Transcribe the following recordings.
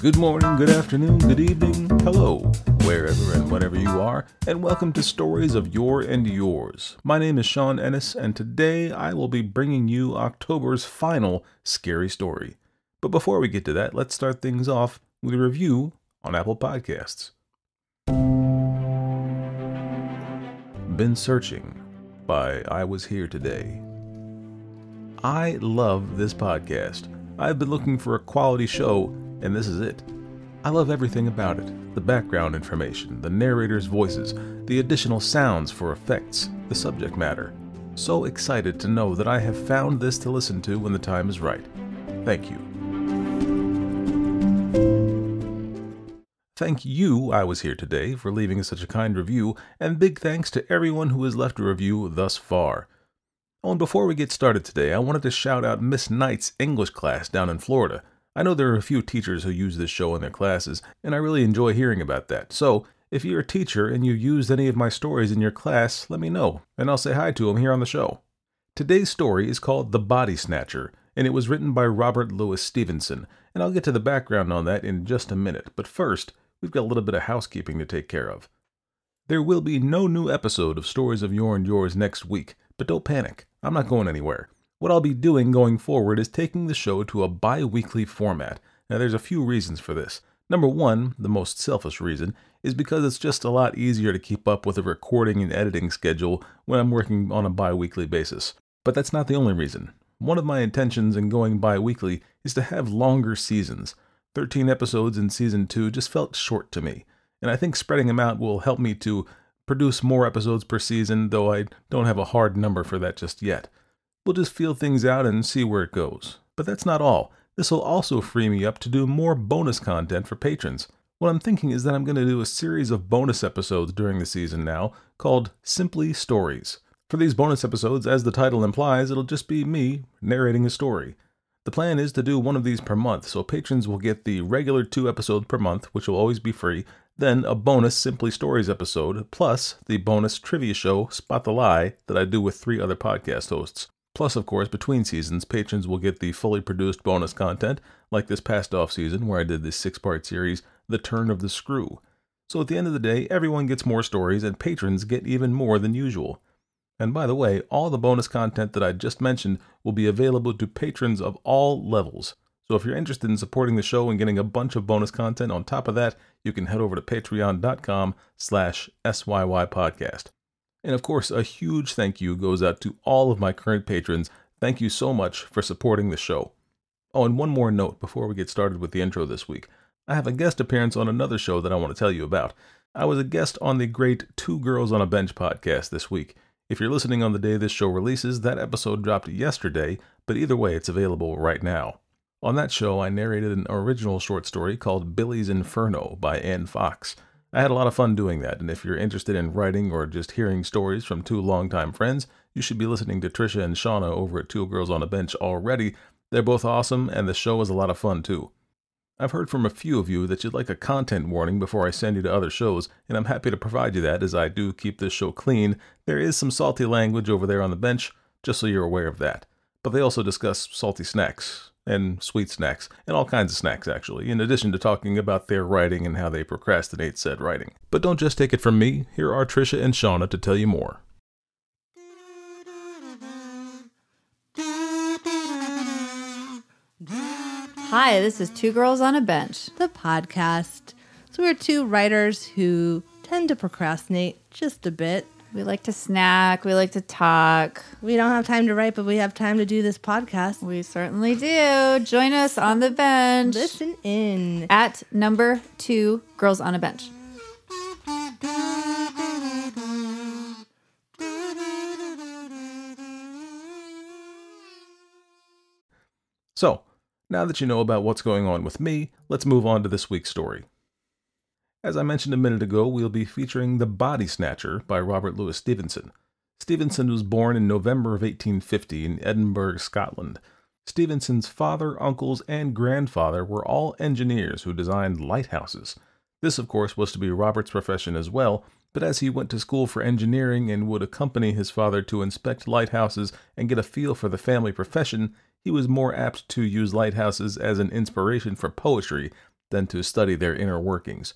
Good morning, good afternoon, good evening, hello, wherever and whatever you are, and welcome to Stories of Yore and Yours. My name is Sean Ennis, and today I will be bringing you October's final scary story. But before we get to that, let's start things off with a review on Apple Podcasts. Been Searching by I Was Here Today. I love this podcast. I've been looking for a quality show, and this is it. I love everything about it. The background information, the narrators' voices, the additional sounds for effects, the subject matter. So excited to know that I have found this to listen to when the time is right. Thank you. Thank you, I Was Here Today, for leaving such a kind review, and big thanks to everyone who has left a review thus far. Oh, and before we get started today, I wanted to shout out Miss Knight's English Class down in Florida. I know there are a few teachers who use this show in their classes, and I really enjoy hearing about that. So, if you're a teacher and you used any of my stories in your class, let me know, and I'll say hi to them here on the show. Today's story is called The Body Snatcher, and it was written by Robert Louis Stevenson, and I'll get to the background on that in just a minute, but first, we've got a little bit of housekeeping to take care of. There will be no new episode of Stories of Yore and Yours next week, but don't panic. I'm not going anywhere. What I'll be doing going forward is taking the show to a bi-weekly format. Now, there's a few reasons for this. Number one, the most selfish reason, is because it's just a lot easier to keep up with a recording and editing schedule when I'm working on a bi-weekly basis. But that's not the only reason. One of my intentions in going bi-weekly is to have longer seasons. 13 episodes in Season 2 just felt short to me, and I think spreading them out will help me to produce more episodes per season, though I don't have a hard number for that just yet. We'll just feel things out and see where it goes. But that's not all. This will also free me up to do more bonus content for patrons. What I'm thinking is that I'm going to do a series of bonus episodes during the season now, called Simply Stories. For these bonus episodes, as the title implies, it'll just be me narrating a story. The plan is to do one of these per month, so patrons will get the regular 2 episodes per month, which will always be free, then a bonus Simply Stories episode, plus the bonus trivia show Spot the Lie that I do with 3 other podcast hosts. Plus, of course, between seasons, patrons will get the fully produced bonus content, like this past off-season where I did this 6-part series, The Turn of the Screw. So at the end of the day, everyone gets more stories, and patrons get even more than usual. And by the way, all the bonus content that I just mentioned will be available to patrons of all levels. So if you're interested in supporting the show and getting a bunch of bonus content on top of that, you can head over to patreon.com/syypodcast. And of course, a huge thank you goes out to all of my current patrons. Thank you so much for supporting the show. Oh, and one more note before we get started with the intro this week. I have a guest appearance on another show that I want to tell you about. I was a guest on the great Two Girls on a Bench podcast this week. If you're listening on the day this show releases, that episode dropped yesterday, but either way, it's available right now. On that show, I narrated an original short story called Billy's Inferno by Anne Foxe. I had a lot of fun doing that, and if you're interested in writing or just hearing stories from 2 longtime friends, you should be listening to Trisha and Shauna over at Two Girls on a Bench already. They're both awesome, and the show is a lot of fun, too. I've heard from a few of you that you'd like a content warning before I send you to other shows, and I'm happy to provide you that as I do keep this show clean. There is some salty language over there on the bench, just so you're aware of that. But they also discuss salty snacks, and sweet snacks, and all kinds of snacks actually, in addition to talking about their writing and how they procrastinate said writing. But don't just take it from me, here are Trisha and Shauna to tell you more. Hi, this is Two Girls on a Bench, the podcast. So we're 2 writers who tend to procrastinate just a bit. We like to snack. We like to talk. We don't have time to write, but we have time to do this podcast. We certainly do. Join us on the bench. Listen in. At number 2, Girls on a Bench. So, now that you know about what's going on with me, let's move on to this week's story. As I mentioned a minute ago, we'll be featuring The Body Snatcher by Robert Louis Stevenson. Stevenson was born in November of 1850 in Edinburgh, Scotland. Stevenson's father, uncles, and grandfather were all engineers who designed lighthouses. This, of course, was to be Robert's profession as well, but as he went to school for engineering and would accompany his father to inspect lighthouses and get a feel for the family profession, he was more apt to use lighthouses as an inspiration for poetry than to study their inner workings.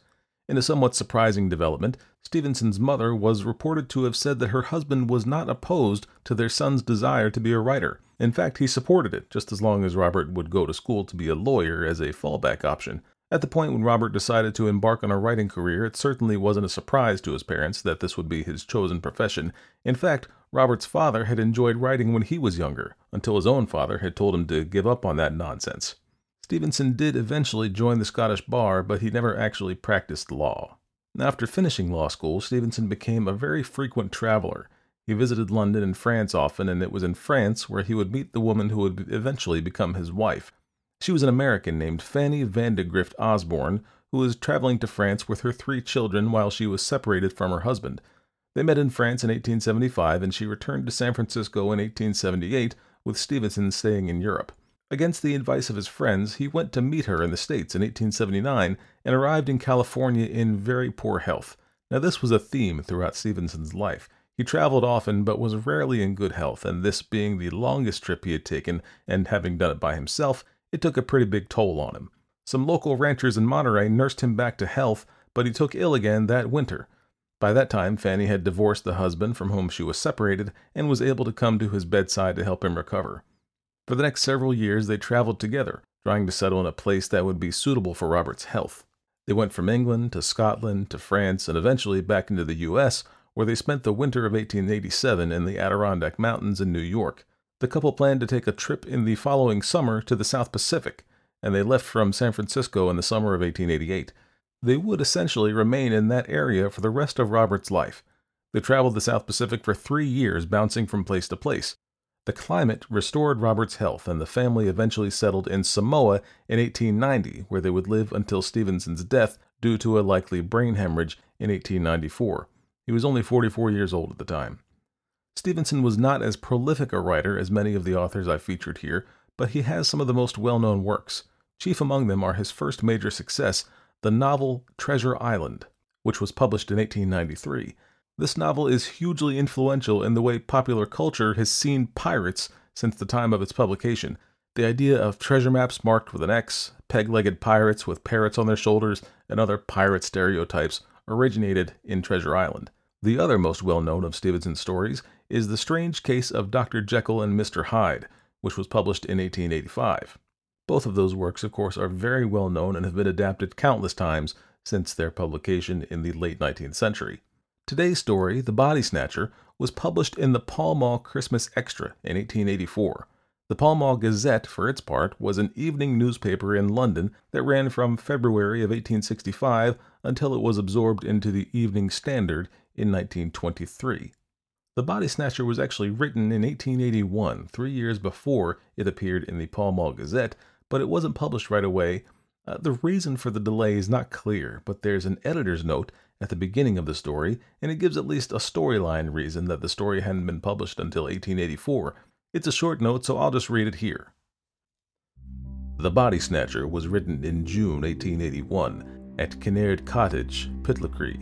In a somewhat surprising development, Stevenson's mother was reported to have said that her husband was not opposed to their son's desire to be a writer. In fact, he supported it, just as long as Robert would go to school to be a lawyer as a fallback option. At the point when Robert decided to embark on a writing career, it certainly wasn't a surprise to his parents that this would be his chosen profession. In fact, Robert's father had enjoyed writing when he was younger, until his own father had told him to give up on that nonsense. Stevenson did eventually join the Scottish bar, but he never actually practiced law. After finishing law school, Stevenson became a very frequent traveler. He visited London and France often, and it was in France where he would meet the woman who would eventually become his wife. She was an American named Fanny Vandegrift Osborne, who was traveling to France with her 3 children while she was separated from her husband. They met in France in 1875, and she returned to San Francisco in 1878, with Stevenson staying in Europe. Against the advice of his friends, he went to meet her in the States in 1879 and arrived in California in very poor health. Now, this was a theme throughout Stevenson's life. He traveled often but was rarely in good health, and this being the longest trip he had taken and having done it by himself, it took a pretty big toll on him. Some local ranchers in Monterey nursed him back to health, but he took ill again that winter. By that time, Fanny had divorced the husband from whom she was separated and was able to come to his bedside to help him recover. For the next several years, they traveled together, trying to settle in a place that would be suitable for Robert's health. They went from England to Scotland to France and eventually back into the U.S., where they spent the winter of 1887 in the Adirondack Mountains in New York. The couple planned to take a trip in the following summer to the South Pacific, and they left from San Francisco in the summer of 1888. They would essentially remain in that area for the rest of Robert's life. They traveled the South Pacific for 3 years, bouncing from place to place. The climate restored Robert's health, and the family eventually settled in Samoa in 1890, where they would live until Stevenson's death due to a likely brain hemorrhage in 1894. He was only 44 years old at the time. Stevenson was not as prolific a writer as many of the authors I featured here, but he has some of the most well-known works. Chief among them are his first major success, the novel Treasure Island, which was published in 1893. This novel is hugely influential in the way popular culture has seen pirates since the time of its publication. The idea of treasure maps marked with an X, peg-legged pirates with parrots on their shoulders, and other pirate stereotypes originated in Treasure Island. The other most well-known of Stevenson's stories is The Strange Case of Dr. Jekyll and Mr. Hyde, which was published in 1885. Both of those works, of course, are very well-known and have been adapted countless times since their publication in the late 19th century. Today's story, The Body Snatcher, was published in the Pall Mall Christmas Extra in 1884. The Pall Mall Gazette, for its part, was an evening newspaper in London that ran from February of 1865 until it was absorbed into the Evening Standard in 1923. The Body Snatcher was actually written in 1881, 3 years before it appeared in the Pall Mall Gazette, but it wasn't published right away. The reason for the delay is not clear, but there's an editor's note at the beginning of the story, and it gives at least a storyline reason that the story hadn't been published until 1884. It's a short note, so I'll just read it here. The Body Snatcher was written in June 1881 at Kinnaird Cottage, Pitlochry,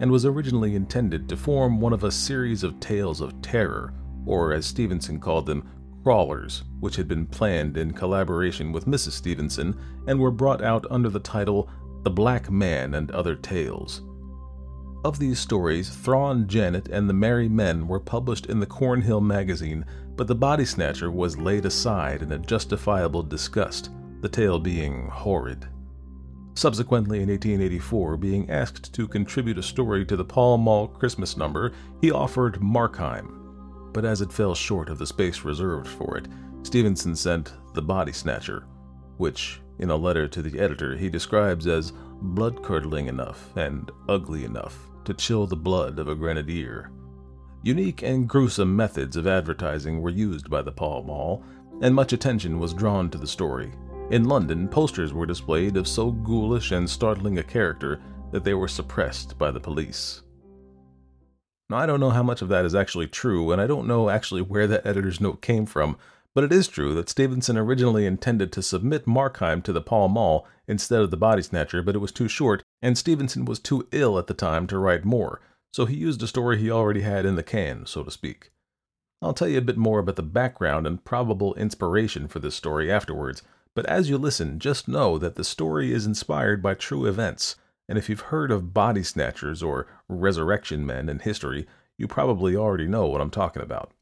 and was originally intended to form one of a series of tales of terror, or as Stevenson called them, crawlers, which had been planned in collaboration with Mrs. Stevenson and were brought out under the title The Black Man and Other Tales. Of these stories, Thrawn Janet and the Merry Men were published in the Cornhill magazine, but The Body Snatcher was laid aside in a justifiable disgust, the tale being horrid. Subsequently, in 1884, being asked to contribute a story to the Pall Mall Christmas number, he offered Markheim, but as it fell short of the space reserved for it, Stevenson sent The Body Snatcher, which, in a letter to the editor, he describes as blood-curdling enough and ugly enough to chill the blood of a grenadier. Unique and gruesome methods of advertising were used by the Pall Mall, and much attention was drawn to the story. In London, posters were displayed of so ghoulish and startling a character that they were suppressed by the police. Now, I don't know how much of that is actually true, and I don't know actually where that editor's note came from, but it is true that Stevenson originally intended to submit Markheim to the Pall Mall instead of The Body Snatcher, but it was too short, and Stevenson was too ill at the time to write more, so he used a story he already had in the can, so to speak. I'll tell you a bit more about the background and probable inspiration for this story afterwards, But as you listen, just know that the story is inspired by true events, and if you've heard of body snatchers or resurrection men in history, you probably already know what I'm talking about.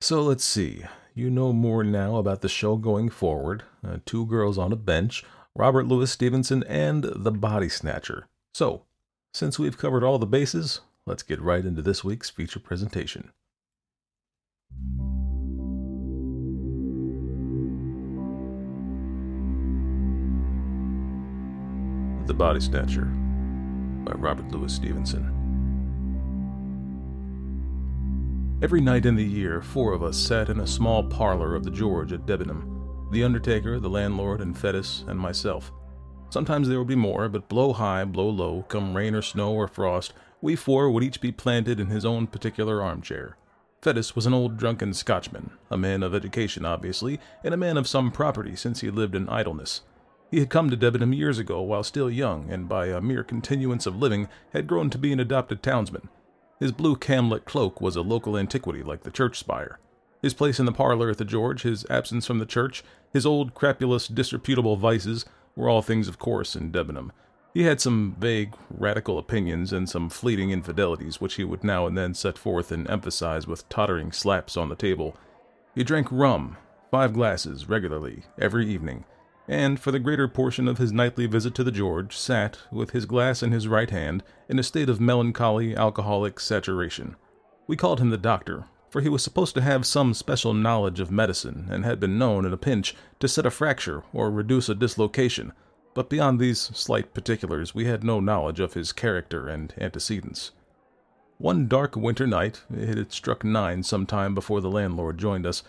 So let's see, you know more now about the show going forward, Two Girls on a Bench, Robert Louis Stevenson, and The Body Snatcher. So, since we've covered all the bases, let's get right into this week's feature presentation. The Body Snatcher by Robert Louis Stevenson. Every night in the year, four of us sat in a small parlor of the George at Debenham, the undertaker, the landlord, and Fettes, and myself. Sometimes there would be more, but blow high, blow low, come rain or snow or frost, we four would each be planted in his own particular armchair. Fettes was an old drunken Scotchman, a man of education, obviously, and a man of some property since he lived in idleness. He had come to Debenham years ago while still young, and by a mere continuance of living had grown to be an adopted townsman. His blue camlet cloak was a local antiquity like the church spire. His place in the parlor at the George, his absence from the church, his old crapulous, disreputable vices, were all things of course in Debenham. He had some vague, radical opinions and some fleeting infidelities which he would now and then set forth and emphasize with tottering slaps on the table. He drank rum, 5 glasses, regularly, every evening, and for the greater portion of his nightly visit to the George sat, with his glass in his right hand, in a state of melancholy, alcoholic saturation. We called him the doctor, for he was supposed to have some special knowledge of medicine, and had been known, in a pinch, to set a fracture or reduce a dislocation, but beyond these slight particulars we had no knowledge of his character and antecedents. One dark winter night, it had struck 9 some time before the landlord joined us,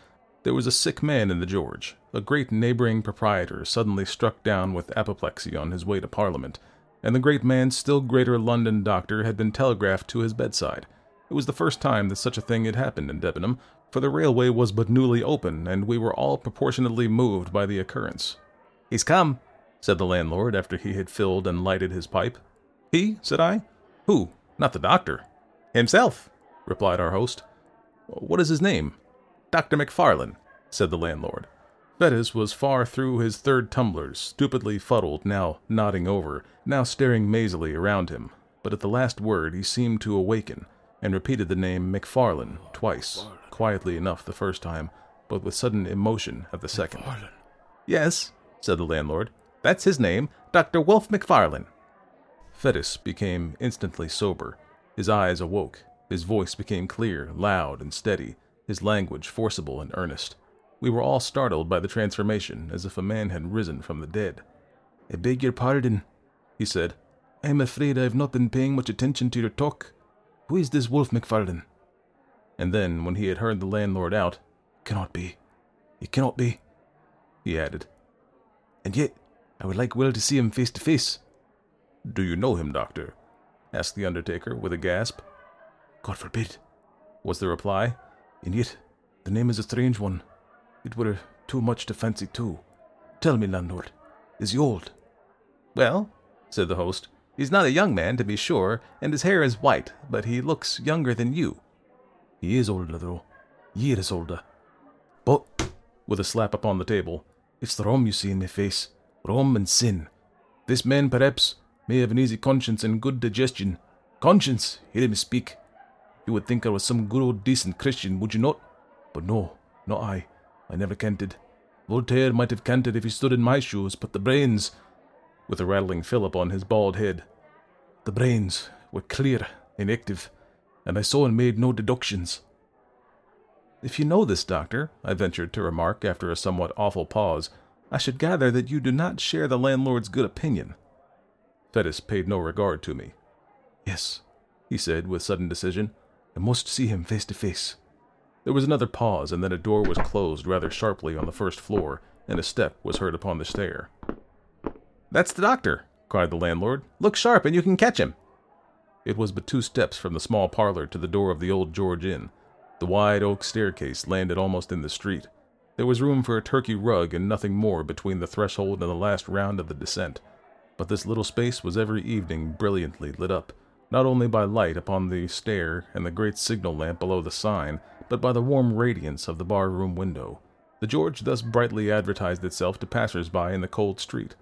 there was a sick man in the George, a great neighboring proprietor suddenly struck down with apoplexy on his way to Parliament, and the great man's still greater London doctor had been telegraphed to his bedside. It was the first time that such a thing had happened in Debenham, for the railway was but newly open, and we were all proportionately moved by the occurrence. "He's come," said the landlord, after he had filled and lighted his pipe. "He?" said I. "Who? Not the doctor?" "Himself," replied our host. "What is his name?" "Dr. McFarlane," said the landlord. Fettes was far through his 3rd tumblers, stupidly fuddled, now nodding over, now staring mazily around him, but at the last word he seemed to awaken, and repeated the name McFarlane twice, quietly enough the first time, but with sudden emotion at the second. "McFarlane." "Yes," said the landlord, "that's his name, Dr. Wolf McFarlane." Fettes became instantly sober. His eyes awoke, his voice became clear, loud, and steady, his language forcible and earnest. We were all startled by the transformation, as if a man had risen from the dead. "I beg your pardon," he said. "I am afraid I have not been paying much attention to your talk. Who is this Wolf McFarlane?" And then, when he had heard the landlord out, "Cannot be. It cannot be," he added. "And yet, I would like well to see him face to face." "Do you know him, doctor?" asked the undertaker with a gasp. "God forbid," was the reply. "And yet, the name is a strange one. It were too much to fancy too. Tell me, landlord, is he old?" "Well," said the host, "he's not a young man, to be sure, and his hair is white, but he looks younger than you." "He is older, though. Years older. But," with a slap upon the table, "it's the rum you see in my face. Rum and sin. This man, perhaps, may have an easy conscience and good digestion. Conscience! Hear him speak. You would think I was some good old decent Christian, would you not? But no, not I. I never canted. Voltaire might have canted if he stood in my shoes, but the brains," with a rattling fillip on his bald head, "the brains were clear and active, and I saw and made no deductions." "If you know this doctor," I ventured to remark after a somewhat awful pause, "I should gather that you do not share the landlord's good opinion." Fettes paid no regard to me. "Yes," he said with sudden decision, "I must see him face to face." There was another pause, and then a door was closed rather sharply on the first floor, and a step was heard upon the stair. "That's the doctor," cried the landlord. "Look sharp, and you can catch him." It was but 2 steps from the small parlor to the door of the old George Inn. The wide oak staircase landed almost in the street. There was room for a turkey rug and nothing more between the threshold and the last round of the descent. But this little space was every evening brilliantly lit up, not only by light upon the stair and the great signal lamp below the sign, but by the warm radiance of the bar-room window. The George thus brightly advertised itself to passers-by in the cold street.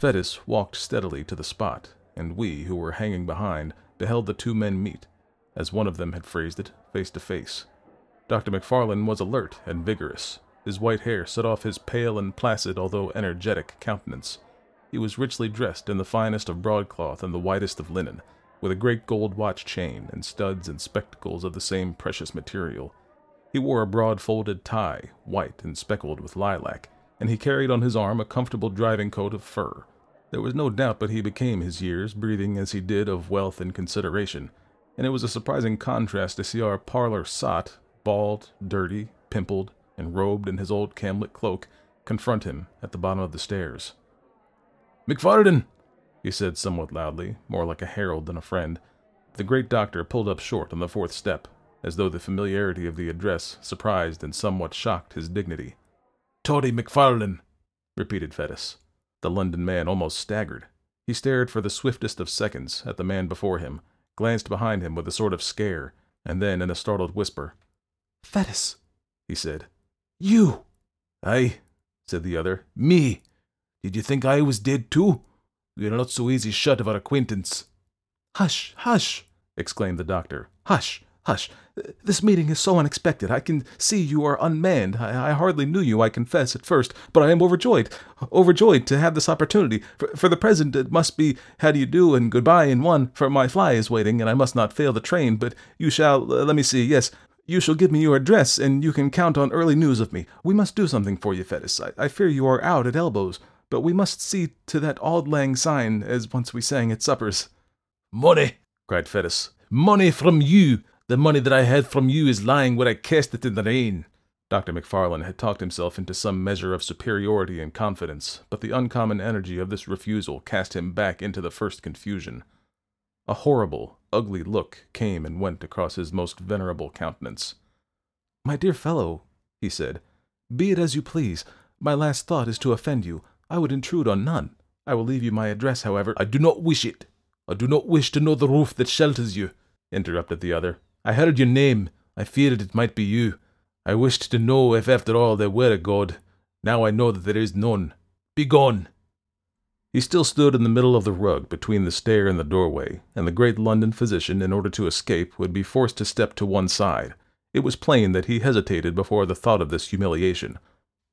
Fettes walked steadily to the spot, and we, who were hanging behind, beheld the two men meet, as one of them had phrased it, face to face. Dr. McFarlane was alert and vigorous. His white hair set off his pale and placid, although energetic, countenance. He was richly dressed in the finest of broadcloth and the whitest of linen, with a great gold watch chain and studs and spectacles of the same precious material. He wore a broad folded tie, white and speckled with lilac, and he carried on his arm a comfortable driving coat of fur. There was no doubt but he became his years, breathing as he did of wealth and consideration, and it was a surprising contrast to see our parlor sot, bald, dirty, pimpled, and robed in his old camlet cloak, confront him at the bottom of the stairs. "McFarlane!" he said somewhat loudly, more like a herald than a friend. The great doctor pulled up short on the fourth step, as though the familiarity of the address surprised and somewhat shocked his dignity. "Toddy McFarlane," repeated Fettes. The London man almost staggered. He stared for the swiftest of seconds at the man before him, glanced behind him with a sort of scare, and then, in a startled whisper, "Fettes," he said. "You!" "Aye," said the other. "Me! Did you think I was dead too? We are not so easy shut of our acquaintance." "Hush, hush!" exclaimed the doctor. "Hush! Hush, this meeting is so unexpected. I can see you are unmanned. I hardly knew you, I confess, at first, but I am overjoyed to have this opportunity. For the present it must be how do you do and goodbye in one, for my fly is waiting, and I must not fail the train, but you shall, let me see, yes, you shall give me your address, and you can count on early news of me. We must do something for you, Fettes. I fear you are out at elbows, but we must see to that auld lang syne, as once we sang at suppers." "Money!" cried Fettes. "Money from you! The money that I had from you is lying where I cast it in the rain." Dr. McFarlane had talked himself into some measure of superiority and confidence, but the uncommon energy of this refusal cast him back into the first confusion. A horrible, ugly look came and went across his most venerable countenance. "My dear fellow," he said, "be it as you please. My last thought is to offend you. I would intrude on none. I will leave you my address, however—" "I do not wish it. I do not wish to know the roof that shelters you," interrupted the other. "I heard your name. I feared it might be you. I wished to know if, after all, there were a God. Now I know that there is none. Begone!" He still stood in the middle of the rug between the stair and the doorway, and the great London physician, in order to escape, would be forced to step to one side. It was plain that he hesitated before the thought of this humiliation.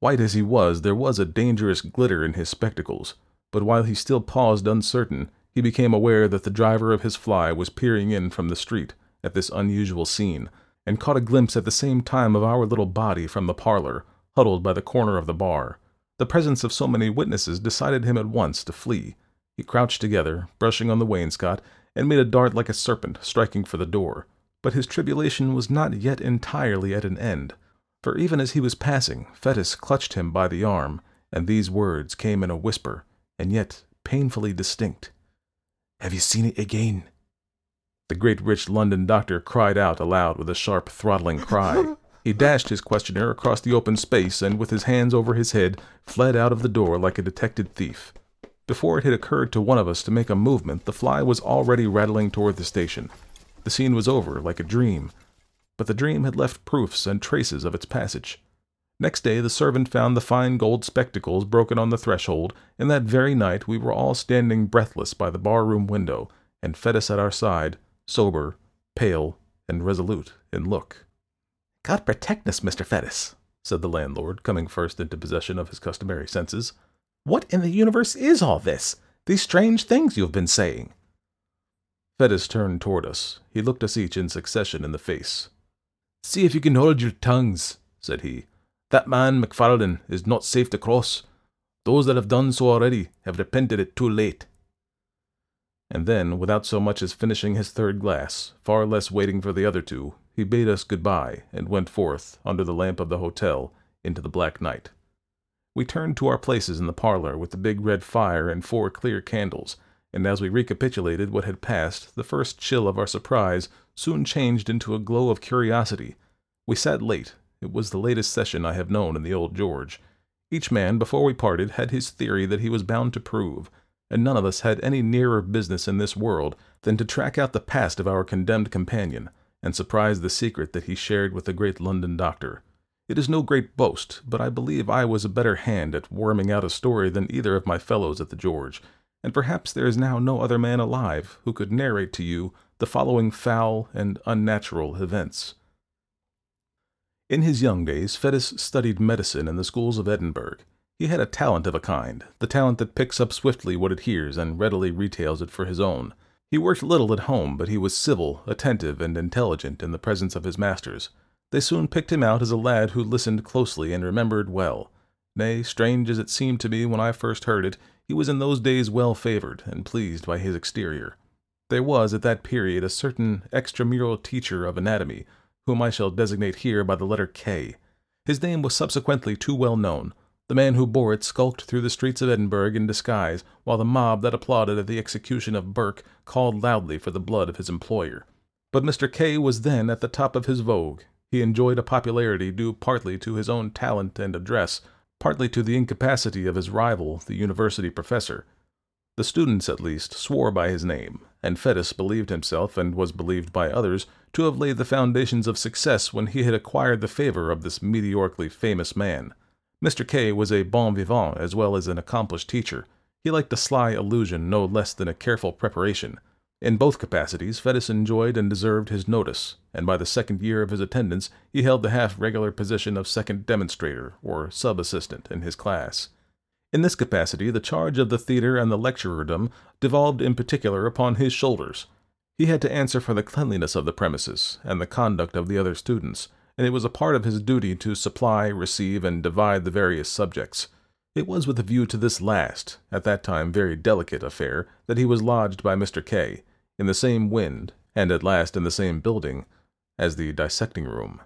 White as he was, there was a dangerous glitter in his spectacles, but while he still paused uncertain, he became aware that the driver of his fly was peering in from the street at this unusual scene, and caught a glimpse at the same time of our little body from the parlor, huddled by the corner of the bar. The presence of so many witnesses decided him at once to flee. He crouched together, brushing on the wainscot, and made a dart like a serpent, striking for the door. But his tribulation was not yet entirely at an end, for even as he was passing, Fettes clutched him by the arm, and these words came in a whisper, and yet painfully distinct. "Have you seen it again?" The great rich London doctor cried out aloud with a sharp, throttling cry. He dashed his questioner across the open space and, with his hands over his head, fled out of the door like a detected thief. Before it had occurred to one of us to make a movement, the fly was already rattling toward the station. The scene was over, like a dream, but the dream had left proofs and traces of its passage. Next day the servant found the fine gold spectacles broken on the threshold, and that very night we were all standing breathless by the barroom window, and Fettes at our side, sober, pale, and resolute in look. "God protect us, Mr. Fettes," said the landlord, coming first into possession of his customary senses. "What in the universe is all this? These strange things you have been saying?" Fettes turned toward us. He looked us each in succession in the face. "See if you can hold your tongues," said he. "That man, McFarlane, is not safe to cross. Those that have done so already have repented it too late." And then, without so much as finishing his third glass, far less waiting for the other two, he bade us goodbye and went forth, under the lamp of the hotel, into the black night. We turned to our places in the parlor with the big red fire and 4 clear candles, and as we recapitulated what had passed, the first chill of our surprise soon changed into a glow of curiosity. We sat late. It was the latest session I have known in the old George. Each man, before we parted, had his theory that he was bound to prove, and none of us had any nearer business in this world than to track out the past of our condemned companion, and surprise the secret that he shared with the great London doctor. It is no great boast, but I believe I was a better hand at worming out a story than either of my fellows at the George, and perhaps there is now no other man alive who could narrate to you the following foul and unnatural events. In his young days, Fettes studied medicine in the schools of Edinburgh. He had a talent of a kind, the talent that picks up swiftly what it hears and readily retails it for his own. He worked little at home, but he was civil, attentive, and intelligent in the presence of his masters. They soon picked him out as a lad who listened closely and remembered well. Nay, strange as it seemed to me when I first heard it, he was in those days well favored and pleased by his exterior. There was at that period a certain extramural teacher of anatomy, whom I shall designate here by the letter K. His name was subsequently too well known. The man who bore it skulked through the streets of Edinburgh in disguise, while the mob that applauded at the execution of Burke called loudly for the blood of his employer. But Mr. K was then at the top of his vogue. He enjoyed a popularity due partly to his own talent and address, partly to the incapacity of his rival, the university professor. The students, at least, swore by his name, and Fettes believed himself, and was believed by others, to have laid the foundations of success when he had acquired the favor of this meteorically famous man. Mr. K was a bon vivant as well as an accomplished teacher. He liked a sly allusion no less than a careful preparation. In both capacities, Fettes enjoyed and deserved his notice, and by the second year of his attendance he held the half-regular position of second demonstrator, or sub-assistant, in his class. In this capacity, the charge of the theater and the lecturerdom devolved in particular upon his shoulders. He had to answer for the cleanliness of the premises and the conduct of the other students, and it was a part of his duty to supply, receive, and divide the various subjects. It was with a view to this last, at that time very delicate affair, that he was lodged by Mr. K, in the same wind, and at last in the same building, as the dissecting room.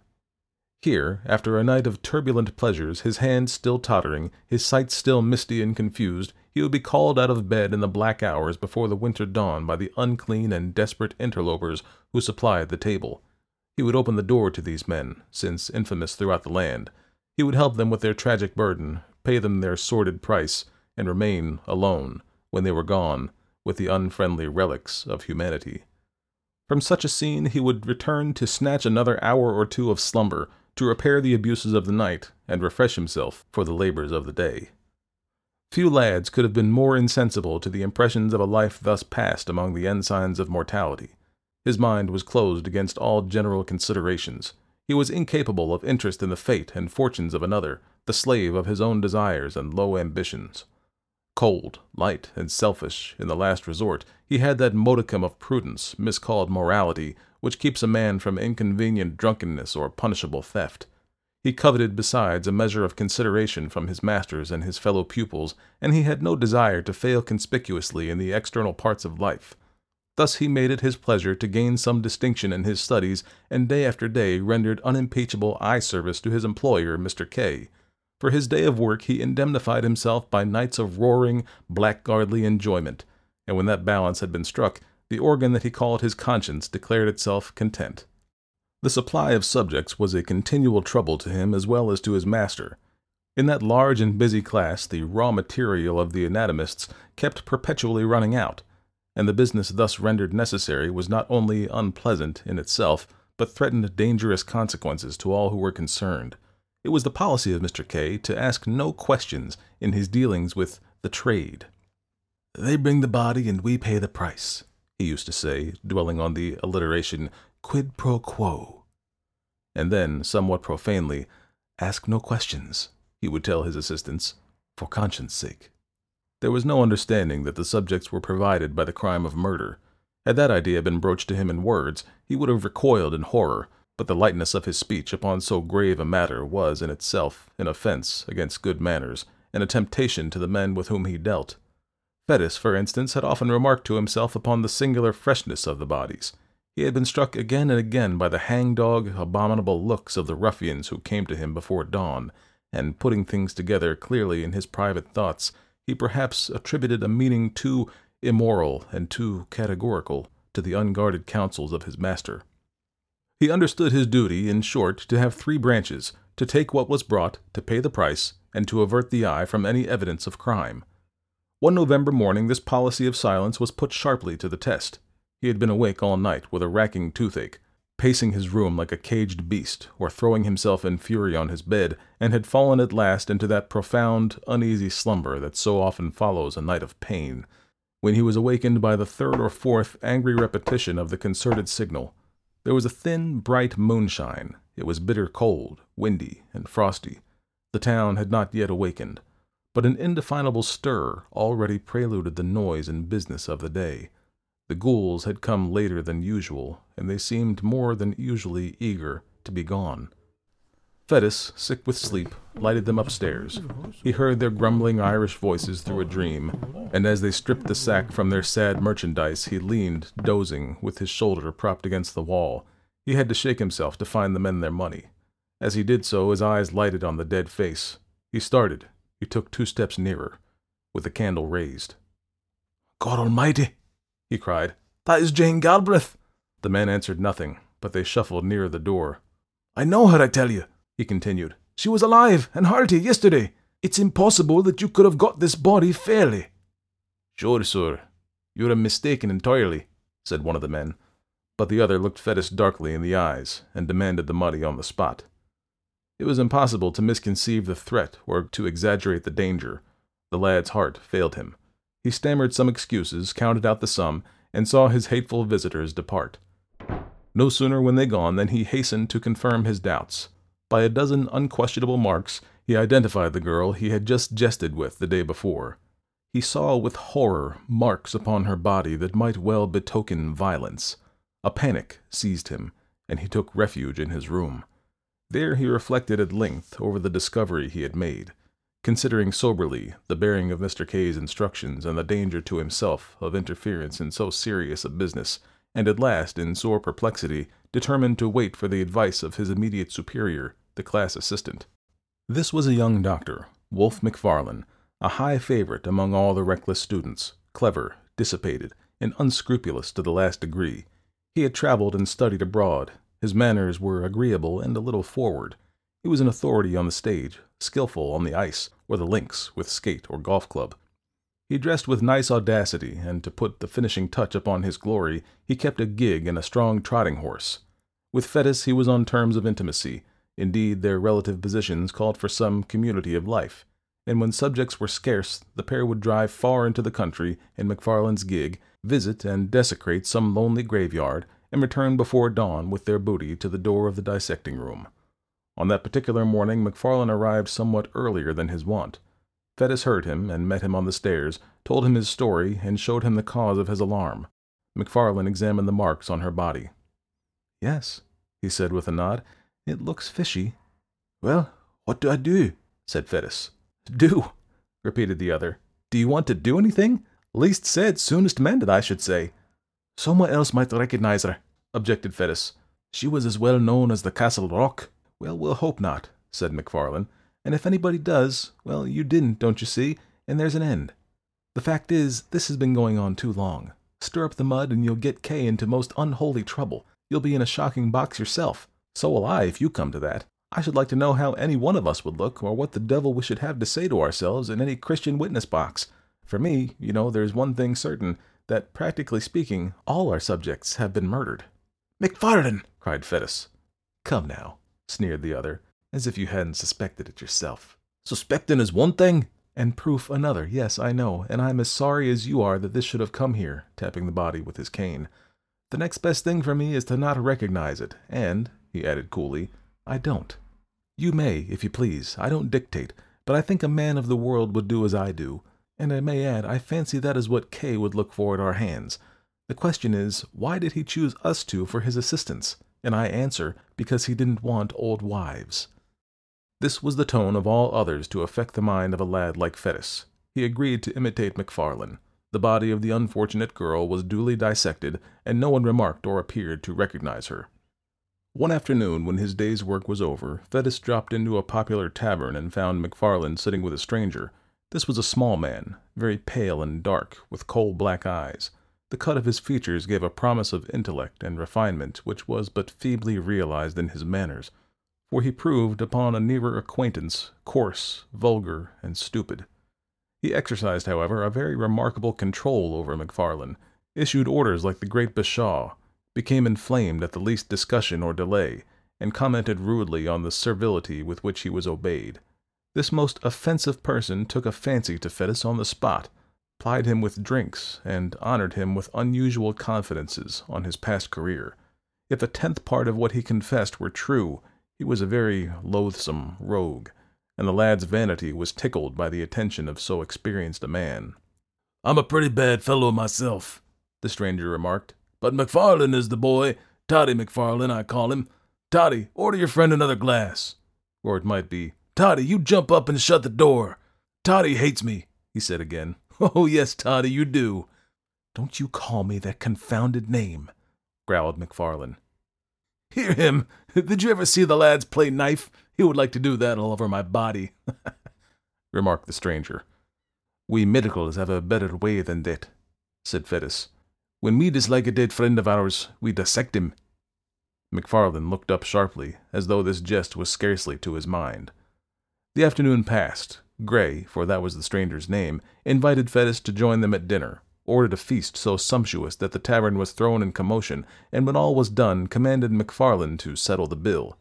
Here, after a night of turbulent pleasures, his hands still tottering, his sight still misty and confused, he would be called out of bed in the black hours before the winter dawn by the unclean and desperate interlopers who supplied the table. He would open the door to these men, since infamous throughout the land. He would help them with their tragic burden, pay them their sordid price, and remain alone, when they were gone, with the unfriendly relics of humanity. From such a scene he would return to snatch another hour or two of slumber, to repair the abuses of the night, and refresh himself for the labors of the day. Few lads could have been more insensible to the impressions of a life thus passed among the ensigns of mortality. His mind was closed against all general considerations. He was incapable of interest in the fate and fortunes of another, the slave of his own desires and low ambitions. Cold, light, and selfish, in the last resort, he had that modicum of prudence, miscalled morality, which keeps a man from inconvenient drunkenness or punishable theft. He coveted besides a measure of consideration from his masters and his fellow pupils, and he had no desire to fail conspicuously in the external parts of life. Thus he made it his pleasure to gain some distinction in his studies, and day after day rendered unimpeachable eye service to his employer, Mr. K. For his day of work he indemnified himself by nights of roaring, blackguardly enjoyment, and when that balance had been struck, the organ that he called his conscience declared itself content. The supply of subjects was a continual trouble to him as well as to his master. In that large and busy class, the raw material of the anatomists kept perpetually running out, and the business thus rendered necessary was not only unpleasant in itself, but threatened dangerous consequences to all who were concerned. It was the policy of Mr. K to ask no questions in his dealings with the trade. "They bring the body and we pay the price," he used to say, dwelling on the alliteration, "quid pro quo." And then, somewhat profanely, "Ask no questions," he would tell his assistants, "for conscience sake." There was no understanding that the subjects were provided by the crime of murder. Had that idea been broached to him in words, he would have recoiled in horror, but the lightness of his speech upon so grave a matter was, in itself, an offense against good manners, and a temptation to the men with whom he dealt. Fettes, for instance, had often remarked to himself upon the singular freshness of the bodies. He had been struck again and again by the hangdog, abominable looks of the ruffians who came to him before dawn, and putting things together clearly in his private thoughts, he perhaps attributed a meaning too immoral and too categorical to the unguarded counsels of his master. He understood his duty, in short, to have three branches: to take what was brought, to pay the price, and to avert the eye from any evidence of crime. One November morning this policy of silence was put sharply to the test. He had been awake all night with a racking toothache. pacing his room like a caged beast, or throwing himself in fury on his bed, and had fallen at last into that profound, uneasy slumber that so often follows a night of pain, when he was awakened by the third or fourth angry repetition of the concerted signal. There was a thin, bright moonshine. It was bitter cold, windy, and frosty. The town had not yet awakened, but an indefinable stir already preluded the noise and business of the day. The ghouls had come later than usual, and they seemed more than usually eager to be gone. Fettes, sick with sleep, lighted them upstairs. He heard their grumbling Irish voices through a dream, and as they stripped the sack from their sad merchandise, he leaned, dozing, with his shoulder propped against the wall. He had to shake himself to find the men their money. As he did so, his eyes lighted on the dead face. He started. He took two steps nearer, with the candle raised. "God Almighty!" he cried. "That is Jane Galbraith!" The men answered nothing, but they shuffled nearer the door. "I know her, I tell you," he continued. "She was alive and hearty yesterday. It's impossible that you could have got this body fairly." "Sure, sir, you're mistaken entirely," said one of the men, but the other looked Fettes darkly in the eyes and demanded the money on the spot. It was impossible to misconceive the threat or to exaggerate the danger. The lad's heart failed him. He stammered some excuses, counted out the sum, and saw his hateful visitors depart. No sooner were they gone than he hastened to confirm his doubts. By a dozen unquestionable marks, he identified the girl he had just jested with the day before. He saw with horror marks upon her body that might well betoken violence. A panic seized him, and he took refuge in his room. There he reflected at length over the discovery he had made, considering soberly the bearing of Mr. K's instructions and the danger to himself of interference in so serious a business, and at last, in sore perplexity, determined to wait for the advice of his immediate superior, the class assistant. This was a young doctor, Wolf McFarlane, a high favorite among all the reckless students, clever, dissipated, and unscrupulous to the last degree. He had traveled and studied abroad. His manners were agreeable and a little forward. He was an authority on the stage, skillful on the ice, or the links with skate or golf club. He dressed with nice audacity, and to put the finishing touch upon his glory, he kept a gig and a strong trotting horse. With Fettes he was on terms of intimacy. Indeed, their relative positions called for some community of life, and when subjects were scarce, the pair would drive far into the country in McFarlane's gig, visit and desecrate some lonely graveyard, and return before dawn with their booty to the door of the dissecting room. On that particular morning, McFarlane arrived somewhat earlier than his wont. Fettes heard him and met him on the stairs, told him his story, and showed him the cause of his alarm. McFarlane examined the marks on her body. "Yes," he said with a nod, "it looks fishy." "Well, what do I do?" said Fettes. "Do?" repeated the other. "Do you want to do anything? Least said, soonest mended, I should say." "Someone else might recognize her," objected Fettes. "She was as well known as the Castle Rock." "Well, we'll hope not," said McFarlane. "And if anybody does, well, you didn't, don't you see, and there's an end. The fact is, this has been going on too long. Stir up the mud and you'll get Kay into most unholy trouble. You'll be in a shocking box yourself. So will I, if you come to that. I should like to know how any one of us would look, or what the devil we should have to say to ourselves in any Christian witness box. For me, you know, there's one thing certain, that, practically speaking, all our subjects have been murdered." "McFarlane!" cried Fettes. "Come now," sneered the other, "as if you hadn't suspected it yourself." "Suspecting is one thing, and proof another. Yes, I know, and I'm as sorry as you are that this should have come here," tapping the body with his cane. "The next best thing for me is to not recognize it, and," he added coolly, "I don't. You may, if you please. I don't dictate, but I think a man of the world would do as I do, and I may add, I fancy that is what Kay would look for at our hands. The question is, why did he choose us two for his assistance? And I answer, because he didn't want old wives." This was the tone of all others to affect the mind of a lad like Fettes. He agreed to imitate McFarlane. The body of the unfortunate girl was duly dissected, and no one remarked or appeared to recognize her. One afternoon, when his day's work was over, Fettes dropped into a popular tavern and found McFarlane sitting with a stranger. This was a small man, very pale and dark, with coal black eyes. The cut of his features gave a promise of intellect and refinement which was but feebly realized in his manners, for he proved, upon a nearer acquaintance, coarse, vulgar, and stupid. He exercised, however, a very remarkable control over McFarlane, issued orders like the great Bashaw, became inflamed at the least discussion or delay, and commented rudely on the servility with which he was obeyed. This most offensive person took a fancy to Fettes on the spot, plied him with drinks, and honored him with unusual confidences on his past career. If the 10th part of what he confessed were true, he was a very loathsome rogue, and the lad's vanity was tickled by the attention of so experienced a man. "I'm a pretty bad fellow myself," the stranger remarked, "but McFarlane is the boy. Toddy McFarlane, I call him. Toddy, order your friend another glass." Or it might be, "Toddy, you jump up and shut the door. Toddy hates me," he said again. "Oh, yes, Toddy, you do." "Don't you call me that confounded name," growled McFarlane. "Hear him! Did you ever see the lads play knife? He would like to do that all over my body," remarked the stranger. "We medicals have a better way than that," said Fettes. "When we dislike a dead friend of ours, we dissect him." McFarlane looked up sharply, as though this jest was scarcely to his mind. The afternoon passed. Grey, for that was the stranger's name, invited Fettes to join them at dinner, ordered a feast so sumptuous that the tavern was thrown in commotion, and when all was done, commanded McFarlane to settle the bill.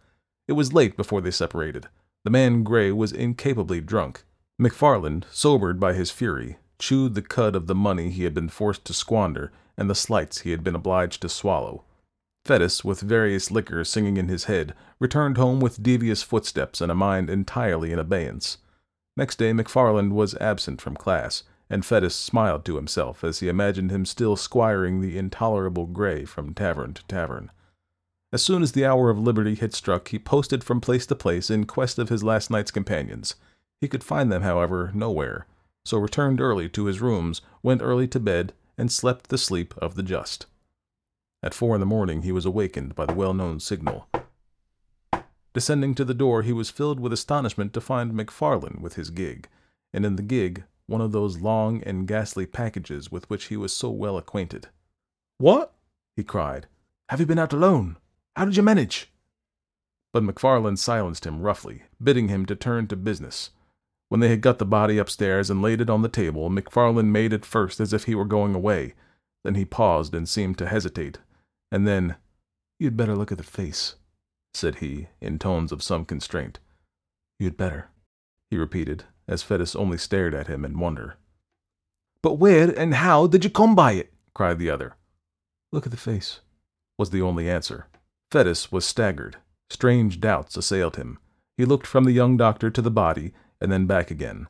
It was late before they separated. The man Grey was incapably drunk. McFarlane, sobered by his fury, chewed the cud of the money he had been forced to squander and the slights he had been obliged to swallow. Fettes, with various liquors singing in his head, returned home with devious footsteps and a mind entirely in abeyance. Next day McFarlane was absent from class, and Fettes smiled to himself as he imagined him still squiring the intolerable Grey from tavern to tavern. As soon as the hour of liberty had struck, he posted from place to place in quest of his last night's companions. He could find them, however, nowhere, so returned early to his rooms, went early to bed, and slept the sleep of the just. At 4 a.m. he was awakened by the well-known signal. Descending to the door, he was filled with astonishment to find McFarlane with his gig, and in the gig one of those long and ghastly packages with which he was so well acquainted. "What?" he cried. "Have you been out alone? How did you manage?" But McFarlane silenced him roughly, bidding him to turn to business. When they had got the body upstairs and laid it on the table, McFarlane made at first as if he were going away. Then he paused and seemed to hesitate, and then, "You'd better look at the face," said he, in tones of some constraint. "You'd better," he repeated, as Fettes only stared at him in wonder. "But where and how did you come by it?" cried the other. "Look at the face," was the only answer. Fettes was staggered. Strange doubts assailed him. He looked from the young doctor to the body, and then back again.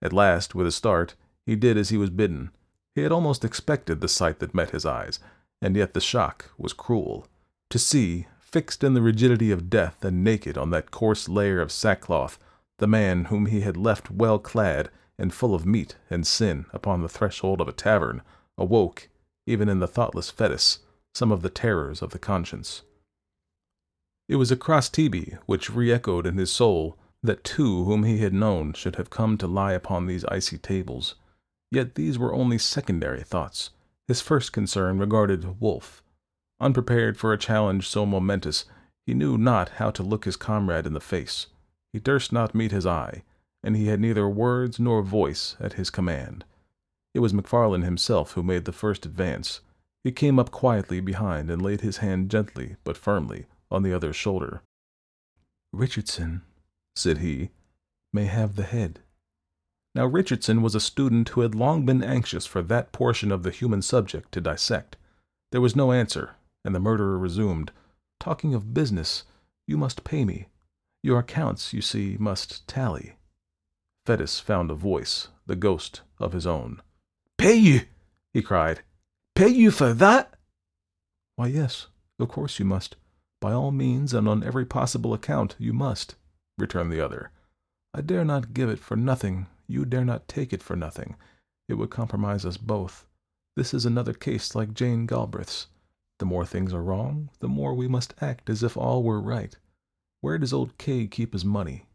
At last, with a start, he did as he was bidden. He had almost expected the sight that met his eyes, and yet the shock was cruel. To see, fixed in the rigidity of death and naked on that coarse layer of sackcloth, the man whom he had left well clad and full of meat and sin upon the threshold of a tavern, awoke, even in the thoughtless Fettes, some of the terrors of the conscience. It was a cross-tibi which re-echoed in his soul that two whom he had known should have come to lie upon these icy tables. Yet these were only secondary thoughts. His first concern regarded Wolf. Unprepared for a challenge so momentous, he knew not how to look his comrade in the face. He durst not meet his eye, and he had neither words nor voice at his command. It was McFarlane himself who made the first advance. He came up quietly behind and laid his hand gently but firmly on the other's shoulder. "Richardson," said he, "may have the head." Now Richardson was a student who had long been anxious for that portion of the human subject to dissect. There was no answer, and the murderer resumed, "Talking of business, you must pay me. Your accounts, you see, must tally." Fettes found a voice, the ghost of his own. "Pay you!" he cried. "Pay you for that?" "Why, yes, of course you must. By all means and on every possible account you must," returned the other. "I dare not give it for nothing. You dare not take it for nothing. It would compromise us both. This is another case like Jane Galbraith's. The more things are wrong, the more we must act as if all were right. Where does old K keep his money?"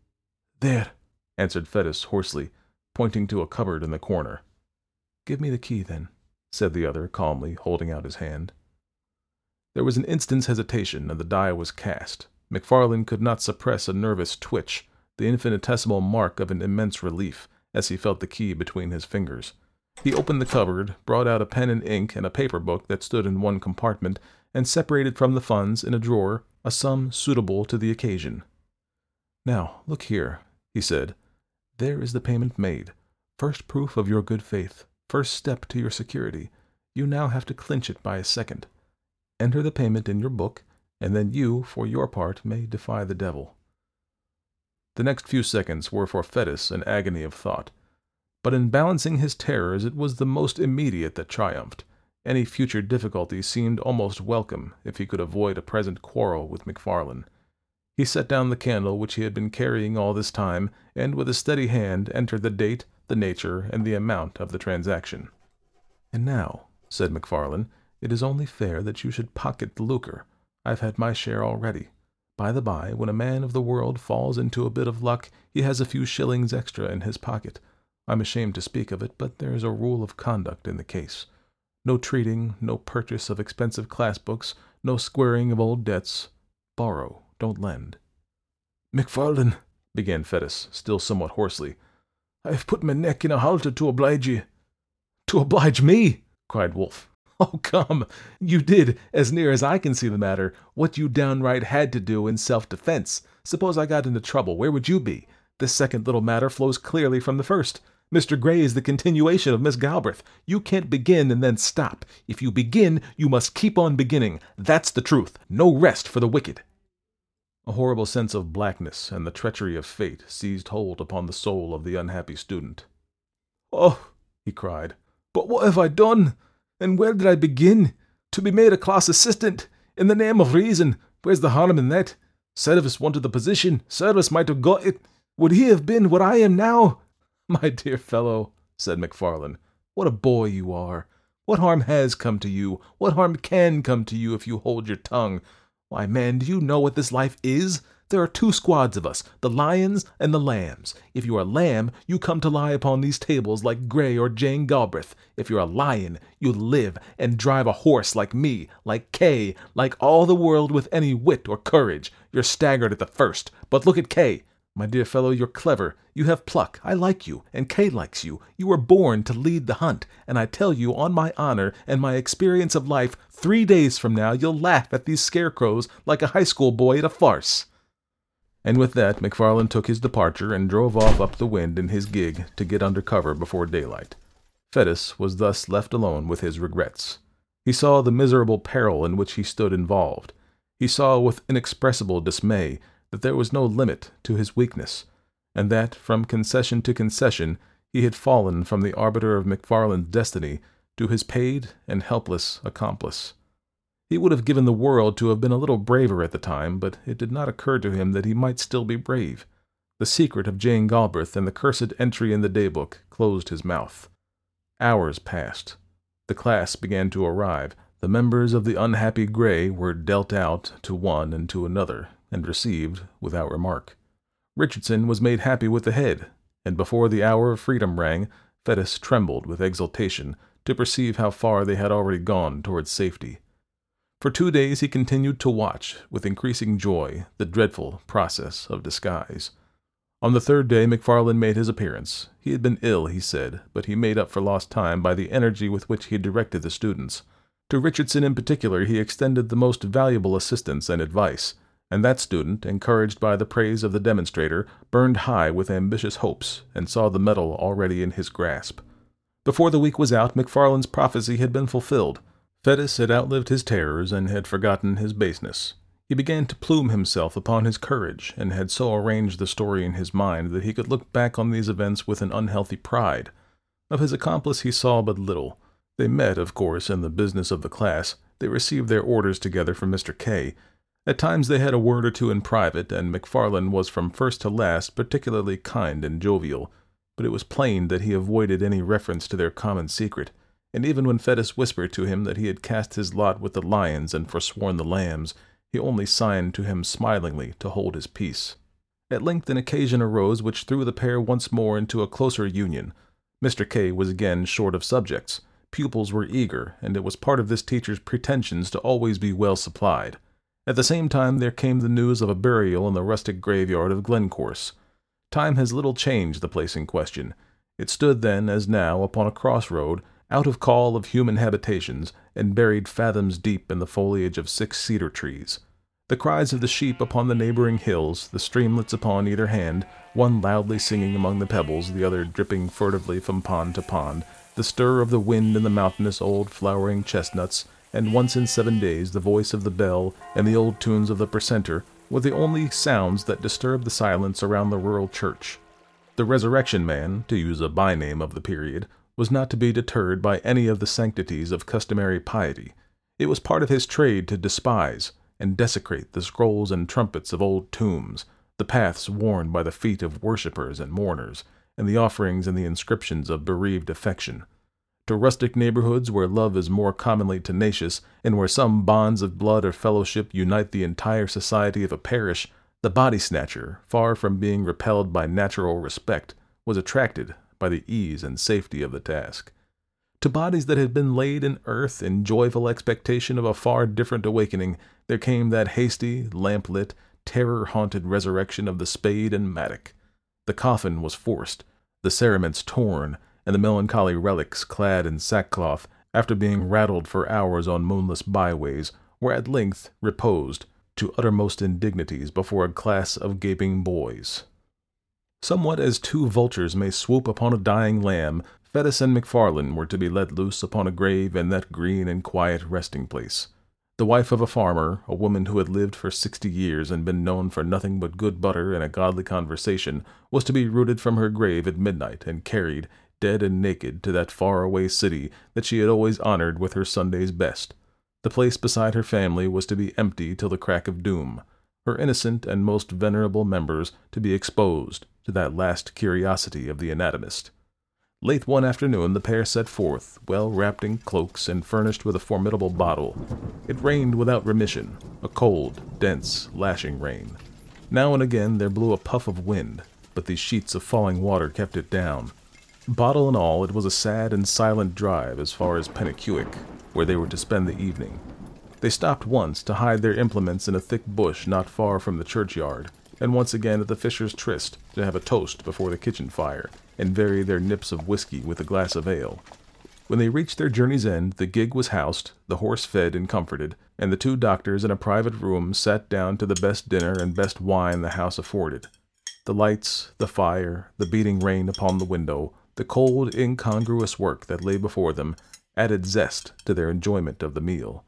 "There," answered Fettes hoarsely, pointing to a cupboard in the corner. "Give me the key, then," said the other, calmly, holding out his hand. There was an instant's hesitation, and the die was cast. McFarlane could not suppress a nervous twitch, the infinitesimal mark of an immense relief, as he felt the key between his fingers. He opened the cupboard, brought out a pen and ink and a paper book that stood in one compartment, and separated from the funds in a drawer a sum suitable to the occasion. "Now, look here," he said. "There is the payment made. First proof of your good faith. First step to your security. You now have to clinch it by a second. Enter the payment in your book, and then you, for your part, may defy the devil." The next few seconds were for Fettes an agony of thought. But in balancing his terrors it was the most immediate that triumphed. Any future difficulty seemed almost welcome if he could avoid a present quarrel with McFarlane. He set down the candle which he had been carrying all this time, and with a steady hand entered the date, the nature, and the amount of the transaction. "And now," said McFarlane, "it is only fair that you should pocket the lucre. I've had my share already. By the by, when a man of the world falls into a bit of luck, he has a few shillings extra in his pocket. I'm ashamed to speak of it, but there is a rule of conduct in the case. No treating, no purchase of expensive class books, no squaring of old debts. Borrow, don't lend." "McFarlane," began Fettes, still somewhat hoarsely, "I have put my neck in a halter to oblige you." "To oblige me?" cried Wolfe. "Oh, come, you did, as near as I can see the matter, what you downright had to do in self-defense. Suppose I got into trouble, where would you be? This second little matter flows clearly from the first. Mr. Grey is the continuation of Miss Galbraith. You can't begin and then stop. If you begin, you must keep on beginning. That's the truth. No rest for the wicked." A horrible sense of blackness and the treachery of fate seized hold upon the soul of the unhappy student. "Oh," he cried, "but what have I done? And where did I begin? To be made a class assistant? In the name of reason, where's the harm in that? Service wanted the position. Service might have got it. Would he have been what I am now?" "My dear fellow," said McFarlane, "what a boy you are! What harm has come to you? What harm can come to you if you hold your tongue? Why, man, do you know what this life is? There are two squads of us, the lions and the lambs. If you are a lamb, you come to lie upon these tables like Grey or Jane Galbraith. If you're a lion, you live and drive a horse like me, like Kay, like all the world with any wit or courage. You're staggered at the first, but look at Kay. My dear fellow, you're clever. You have pluck. I like you, and Kay likes you. You were born to lead the hunt, and I tell you on my honor and my experience of life, 3 days from now you'll laugh at these scarecrows like a high school boy at a farce." And with that, McFarlane took his departure and drove off up the wind in his gig to get under cover before daylight. Fettes was thus left alone with his regrets. He saw the miserable peril in which he stood involved. He saw with inexpressible dismay that there was no limit to his weakness, and that, from concession to concession, he had fallen from the arbiter of McFarlane's destiny to his paid and helpless accomplice. He would have given the world to have been a little braver at the time, but it did not occur to him that he might still be brave. The secret of Jane Galbraith and the cursed entry in the daybook closed his mouth. Hours passed. The class began to arrive. The members of the unhappy Grey were dealt out to one and to another, and received without remark. Richardson was made happy with the head, and before the hour of freedom rang, Fettes trembled with exultation to perceive how far they had already gone towards safety. For 2 days he continued to watch, with increasing joy, the dreadful process of disguise. On the third day McFarlane made his appearance. He had been ill, he said, but he made up for lost time by the energy with which he directed the students. To Richardson in particular he extended the most valuable assistance and advice, and that student, encouraged by the praise of the demonstrator, burned high with ambitious hopes and saw the medal already in his grasp. Before the week was out McFarlane's prophecy had been fulfilled. Fettes had outlived his terrors and had forgotten his baseness. He began to plume himself upon his courage, and had so arranged the story in his mind that he could look back on these events with an unhealthy pride. Of his accomplice he saw but little. They met, of course, in the business of the class. They received their orders together from Mr. K. At times they had a word or two in private, and McFarlane was from first to last particularly kind and jovial, but it was plain that he avoided any reference to their common secret. And even when Fettes whispered to him that he had cast his lot with the lions and forsworn the lambs, he only signed to him smilingly to hold his peace. At length an occasion arose which threw the pair once more into a closer union. Mr. K was again short of subjects. Pupils were eager, and it was part of this teacher's pretensions to always be well supplied. At the same time there came the news of a burial in the rustic graveyard of Glencorse. Time has little changed the place in question. It stood then, as now, upon a crossroad, out of call of human habitations, and buried fathoms deep in the foliage of 6 cedar trees. The cries of the sheep upon the neighboring hills, the streamlets upon either hand, one loudly singing among the pebbles, the other dripping furtively from pond to pond, the stir of the wind in the mountainous old flowering chestnuts, and once in 7 days the voice of the bell and the old tunes of the precentor were the only sounds that disturbed the silence around the rural church. The Resurrection Man, to use a byname of the period, was not to be deterred by any of the sanctities of customary piety. It was part of his trade to despise and desecrate the scrolls and trumpets of old tombs, the paths worn by the feet of worshippers and mourners, and the offerings and the inscriptions of bereaved affection. To rustic neighborhoods where love is more commonly tenacious, and where some bonds of blood or fellowship unite the entire society of a parish, the Body Snatcher, far from being repelled by natural respect, was attracted by the ease and safety of the task. To bodies that had been laid in earth in joyful expectation of a far different awakening, there came that hasty, lamp-lit, terror-haunted resurrection of the spade and mattock. The coffin was forced, the cerements torn, and the melancholy relics, clad in sackcloth, after being rattled for hours on moonless byways, were at length reposed to uttermost indignities before a class of gaping boys. Somewhat as two vultures may swoop upon a dying lamb, Fettes and McFarlane were to be let loose upon a grave in that green and quiet resting-place. The wife of a farmer, a woman who had lived for 60 years and been known for nothing but good butter and a godly conversation, was to be rooted from her grave at midnight and carried, dead and naked, to that far-away city that she had always honored with her Sunday's best. The place beside her family was to be empty till the crack of doom, her innocent and most venerable members to be exposed to that last curiosity of the anatomist. Late one afternoon the pair set forth, well wrapped in cloaks and furnished with a formidable bottle. It rained without remission, a cold, dense, lashing rain. Now and again there blew a puff of wind, but these sheets of falling water kept it down. Bottle and all, it was a sad and silent drive as far as Pennacuick, where they were to spend the evening. They stopped once to hide their implements in a thick bush not far from the churchyard, and once again at the Fisher's Tryst to have a toast before the kitchen fire, and vary their nips of whiskey with a glass of ale. When they reached their journey's end, the gig was housed, the horse fed and comforted, and the two doctors in a private room sat down to the best dinner and best wine the house afforded. The lights, the fire, the beating rain upon the window, the cold, incongruous work that lay before them, added zest to their enjoyment of the meal.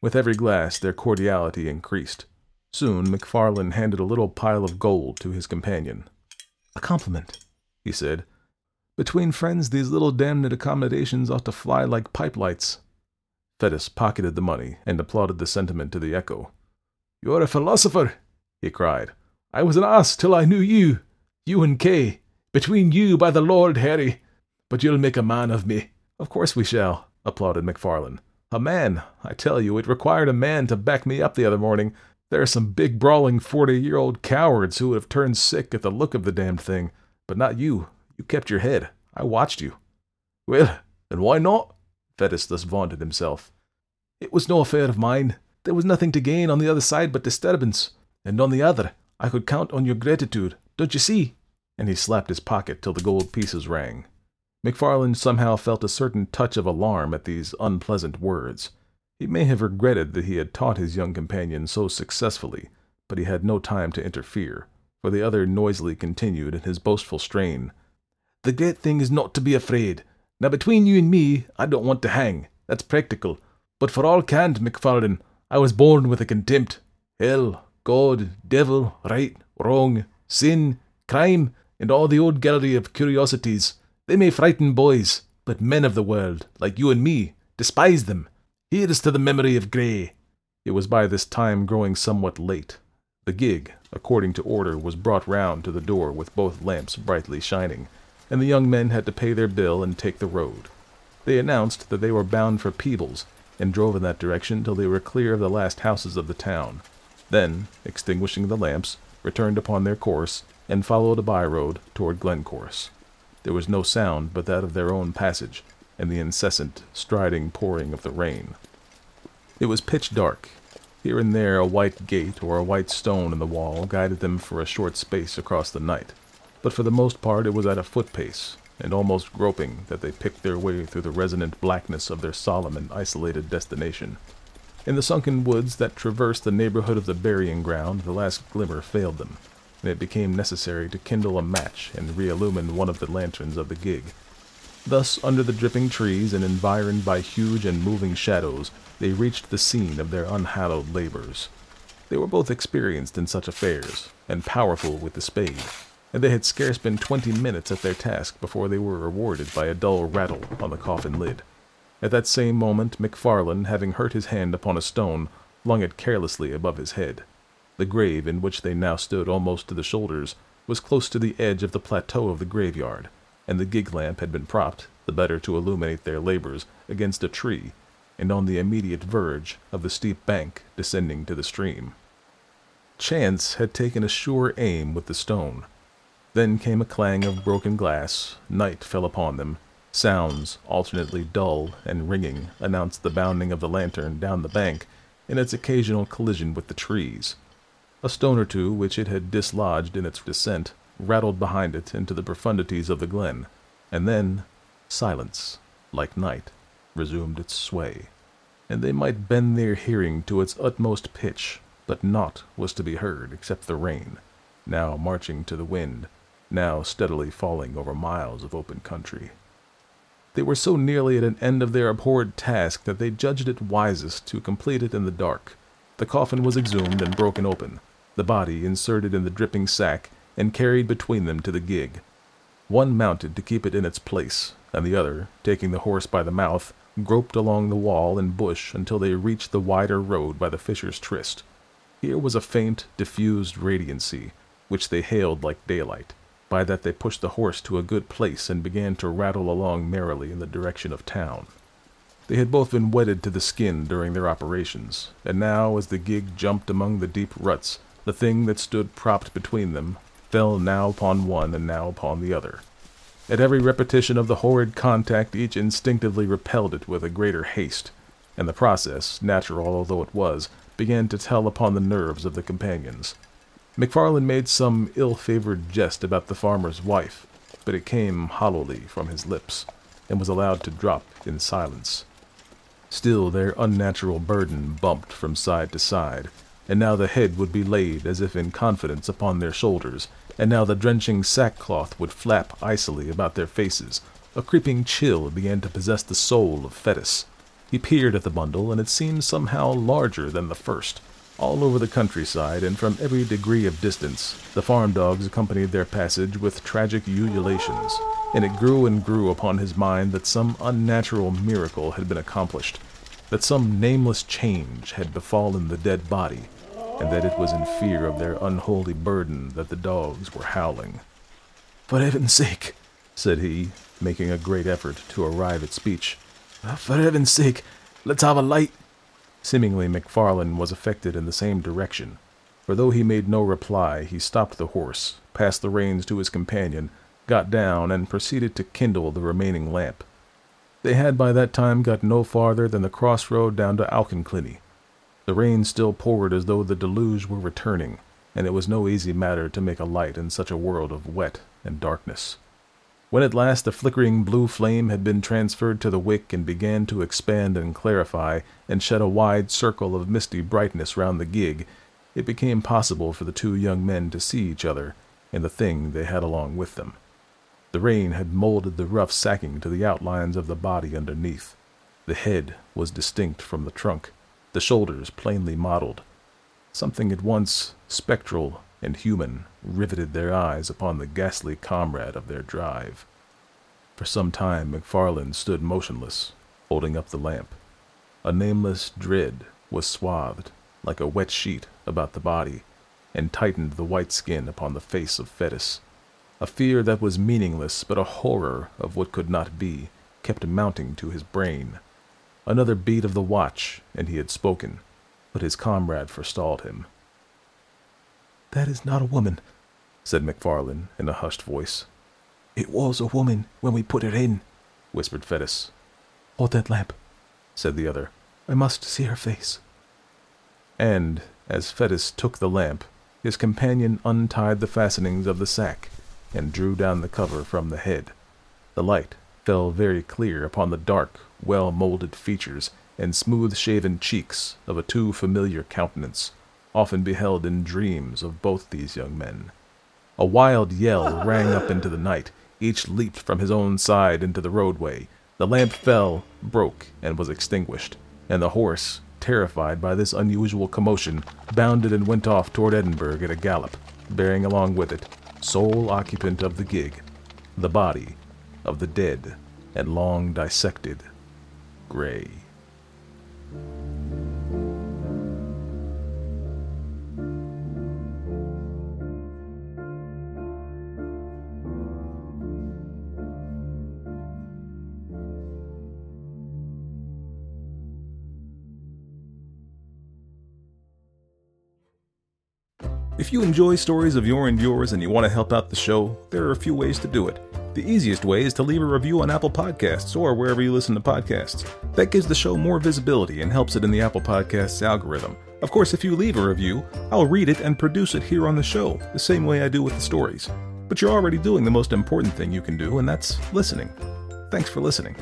With every glass their cordiality increased. Soon McFarlane handed a little pile of gold to his companion. "A compliment," he said. "Between friends these little damned accommodations ought to fly like pipe lights." Fettes pocketed the money and applauded the sentiment to the echo. "You're a philosopher," he cried. "I was an ass till I knew you. You and Kay. Between you, by the Lord Harry. But you'll make a man of me." "Of course we shall," applauded McFarlane. "A man, I tell you, it required a man to back me up the other morning. There are some big brawling 40-year-old cowards who would have turned sick at the look of the damned thing. But not you. You kept your head. I watched you." "Well, and why not?" Fettes thus vaunted himself. "It was no affair of mine. There was nothing to gain on the other side but disturbance. And on the other, I could count on your gratitude. Don't you see?" And he slapped his pocket till the gold pieces rang. McFarlane somehow felt a certain touch of alarm at these unpleasant words. He may have regretted that he had taught his young companion so successfully, but he had no time to interfere, for the other noisily continued in his boastful strain. "The great thing is not to be afraid. Now between you and me, I don't want to hang. That's practical. But for all cant, McFarlane, I was born with a contempt. Hell, God, devil, right, wrong, sin, crime, and all the old gallery of curiosities. They may frighten boys, but men of the world, like you and me, despise them. Here's to the memory of Grey." It was by this time growing somewhat late. The gig, according to order, was brought round to the door with both lamps brightly shining, and the young men had to pay their bill and take the road. They announced that they were bound for Peebles, and drove in that direction till they were clear of the last houses of the town. Then, extinguishing the lamps, returned upon their course, and followed a by-road toward Glencorse. There was no sound but that of their own passage, and the incessant, striding pouring of the rain. It was pitch dark. Here and there a white gate or a white stone in the wall guided them for a short space across the night, but for the most part it was at a foot pace, and almost groping, that they picked their way through the resonant blackness of their solemn and isolated destination. In the sunken woods that traversed the neighborhood of the burying ground, the last glimmer failed them, and it became necessary to kindle a match and reillumine one of the lanterns of the gig. Thus, under the dripping trees and environed by huge and moving shadows, they reached the scene of their unhallowed labors. They were both experienced in such affairs, and powerful with the spade, and they had scarce been 20 minutes at their task before they were rewarded by a dull rattle on the coffin lid. At that same moment, McFarlane, having hurt his hand upon a stone, flung it carelessly above his head. The grave in which they now stood almost to the shoulders was close to the edge of the plateau of the graveyard, and the gig lamp had been propped, the better to illuminate their labors, against a tree, and on the immediate verge of the steep bank descending to the stream. Chance had taken a sure aim with the stone. Then came a clang of broken glass, night fell upon them, sounds, alternately dull and ringing, announced the bounding of the lantern down the bank in its occasional collision with the trees. A stone or two, which it had dislodged in its descent, rattled behind it into the profundities of the glen, and then silence, like night, resumed its sway, and they might bend their hearing to its utmost pitch, but naught was to be heard except the rain, now marching to the wind, now steadily falling over miles of open country. They were so nearly at an end of their abhorred task that they judged it wisest to complete it in the dark. The coffin was exhumed and broken open, the body inserted in the dripping sack, and carried between them to the gig. One mounted to keep it in its place, and the other, taking the horse by the mouth, groped along the wall and bush until they reached the wider road by the fisher's tryst. Here was a faint, diffused radiancy, which they hailed like daylight. By that they pushed the horse to a good place and began to rattle along merrily in the direction of town. They had both been wetted to the skin during their operations, and now, as the gig jumped among the deep ruts, the thing that stood propped between them fell now upon one and now upon the other. At every repetition of the horrid contact, each instinctively repelled it with a greater haste, and the process, natural although it was, began to tell upon the nerves of the companions. McFarlane made some ill-favored jest about the farmer's wife, but it came hollowly from his lips, and was allowed to drop in silence. Still their unnatural burden bumped from side to side, and now the head would be laid as if in confidence upon their shoulders, and now the drenching sackcloth would flap icily about their faces. A creeping chill began to possess the soul of Fettes. He peered at the bundle, and it seemed somehow larger than the first. All over the countryside, and from every degree of distance, the farm dogs accompanied their passage with tragic ululations, and it grew and grew upon his mind that some unnatural miracle had been accomplished, that some nameless change had befallen the dead body, and that it was in fear of their unholy burden that the dogs were howling. "For heaven's sake," said he, making a great effort to arrive at speech, "for heaven's sake, let's have a light." Seemingly McFarlane was affected in the same direction, for though he made no reply, he stopped the horse, passed the reins to his companion, got down, and proceeded to kindle the remaining lamp. They had by that time got no farther than the crossroad down to Auchinclinny. The rain still poured as though the deluge were returning, and it was no easy matter to make a light in such a world of wet and darkness. When at last the flickering blue flame had been transferred to the wick and began to expand and clarify and shed a wide circle of misty brightness round the gig, it became possible for the two young men to see each other and the thing they had along with them. The rain had molded the rough sacking to the outlines of the body underneath. The head was distinct from the trunk, the shoulders plainly modeled. Something at once spectral and human riveted their eyes upon the ghastly comrade of their drive. For some time McFarlane stood motionless, holding up the lamp. A nameless dread was swathed, like a wet sheet, about the body, and tightened the white skin upon the face of Fettes. A fear that was meaningless, but a horror of what could not be, kept mounting to his brain. Another beat of the watch, and he had spoken, but his comrade forestalled him. "That is not a woman," said McFarlane in a hushed voice. "It was a woman when we put her in," whispered Fettes. "Hold that lamp," said the other. "I must see her face." And, as Fettes took the lamp, his companion untied the fastenings of the sack and drew down the cover from the head. The light fell very clear upon the dark, well-molded features and smooth-shaven cheeks of a too familiar countenance, often beheld in dreams of both these young men. A wild yell rang up into the night. Each leaped from his own side into the roadway. The lamp fell, broke, and was extinguished, and the horse, terrified by this unusual commotion, bounded and went off toward Edinburgh at a gallop, bearing along with it, sole occupant of the gig, the body of the dead and long dissected Grey. If you enjoy Stories of Yore and Yours and you want to help out the show, there are a few ways to do it. The easiest way is to leave a review on Apple Podcasts or wherever you listen to podcasts. That gives the show more visibility and helps it in the Apple Podcasts algorithm. Of course, if you leave a review, I'll read it and produce it here on the show, the same way I do with the stories. But you're already doing the most important thing you can do, and that's listening. Thanks for listening.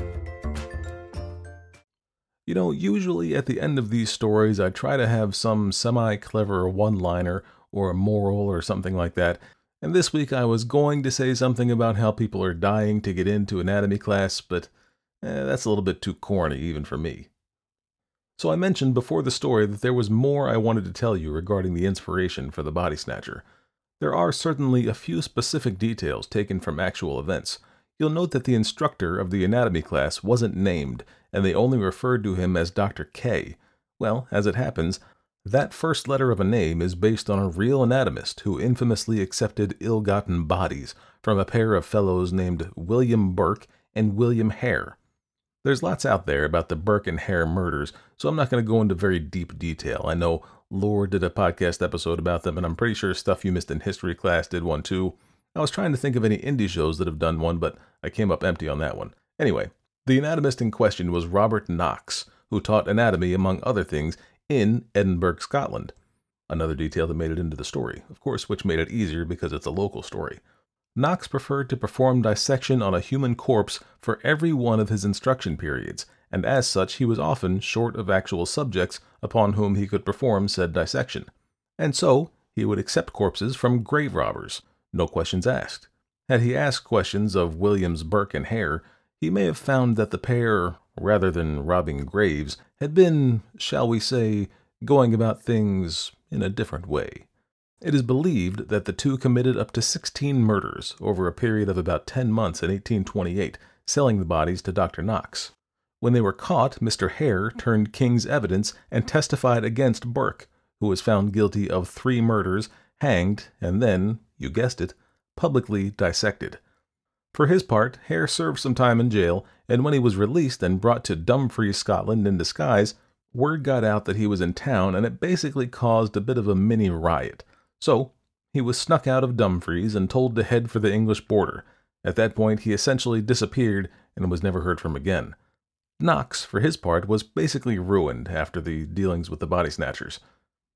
You know, usually at the end of these stories, I try to have some semi-clever one-liner or a moral or something like that. And this week I was going to say something about how people are dying to get into anatomy class, but that's a little bit too corny even for me. So I mentioned before the story that there was more I wanted to tell you regarding the inspiration for The Body Snatcher. There are certainly a few specific details taken from actual events. You'll note that the instructor of the anatomy class wasn't named, and they only referred to him as Dr. K. Well, as it happens, that first letter of a name is based on a real anatomist who infamously accepted ill-gotten bodies from a pair of fellows named William Burke and William Hare. There's lots out there about the Burke and Hare murders, so I'm not going to go into very deep detail. I know Lore did a podcast episode about them, and I'm pretty sure Stuff You Missed in History Class did one too. I was trying to think of any indie shows that have done one, but I came up empty on that one. Anyway, the anatomist in question was Robert Knox, who taught anatomy, among other things, in Edinburgh, Scotland. Another detail that made it into the story, of course, which made it easier because it's a local story. Knox preferred to perform dissection on a human corpse for every one of his instruction periods, and as such he was often short of actual subjects upon whom he could perform said dissection. And so, he would accept corpses from grave robbers, no questions asked. Had he asked questions of Williams, Burke, and Hare, he may have found that the pair, rather than robbing graves, had been, shall we say, going about things in a different way. It is believed that the two committed up to 16 murders over a period of about 10 months in 1828, selling the bodies to Dr. Knox. When they were caught, Mr. Hare turned King's evidence and testified against Burke, who was found guilty of 3 murders, hanged, and then, you guessed it, publicly dissected. For his part, Hare served some time in jail, and when he was released and brought to Dumfries, Scotland in disguise, word got out that he was in town, and it basically caused a bit of a mini-riot. So, he was snuck out of Dumfries and told to head for the English border. At that point, he essentially disappeared and was never heard from again. Knox, for his part, was basically ruined after the dealings with the Body Snatchers.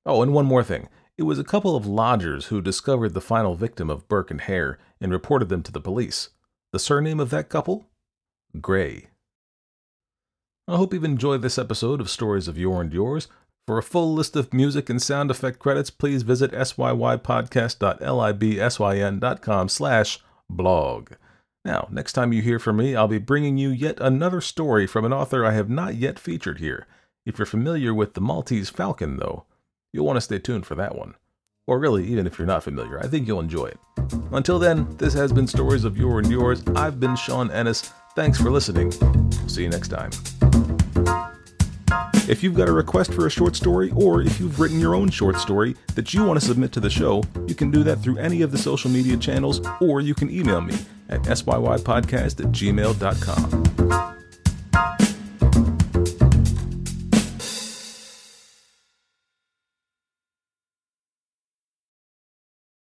Oh, and one more thing. It was a couple of lodgers who discovered the final victim of Burke and Hare and reported them to the police. The surname of that couple? Grey. I hope you've enjoyed this episode of Stories of Yore and Yours. For a full list of music and sound effect credits, please visit syypodcast.libsyn.com/blog. Now, next time you hear from me, I'll be bringing you yet another story from an author I have not yet featured here. If you're familiar with The Maltese Falcon, though, you'll want to stay tuned for that one. Or really, even if you're not familiar, I think you'll enjoy it. Until then, this has been Stories of Yore and Yours. I've been Sean Ennis. Thanks for listening. See you next time. If you've got a request for a short story, or if you've written your own short story that you want to submit to the show, you can do that through any of the social media channels, or you can email me at syypodcast@gmail.com.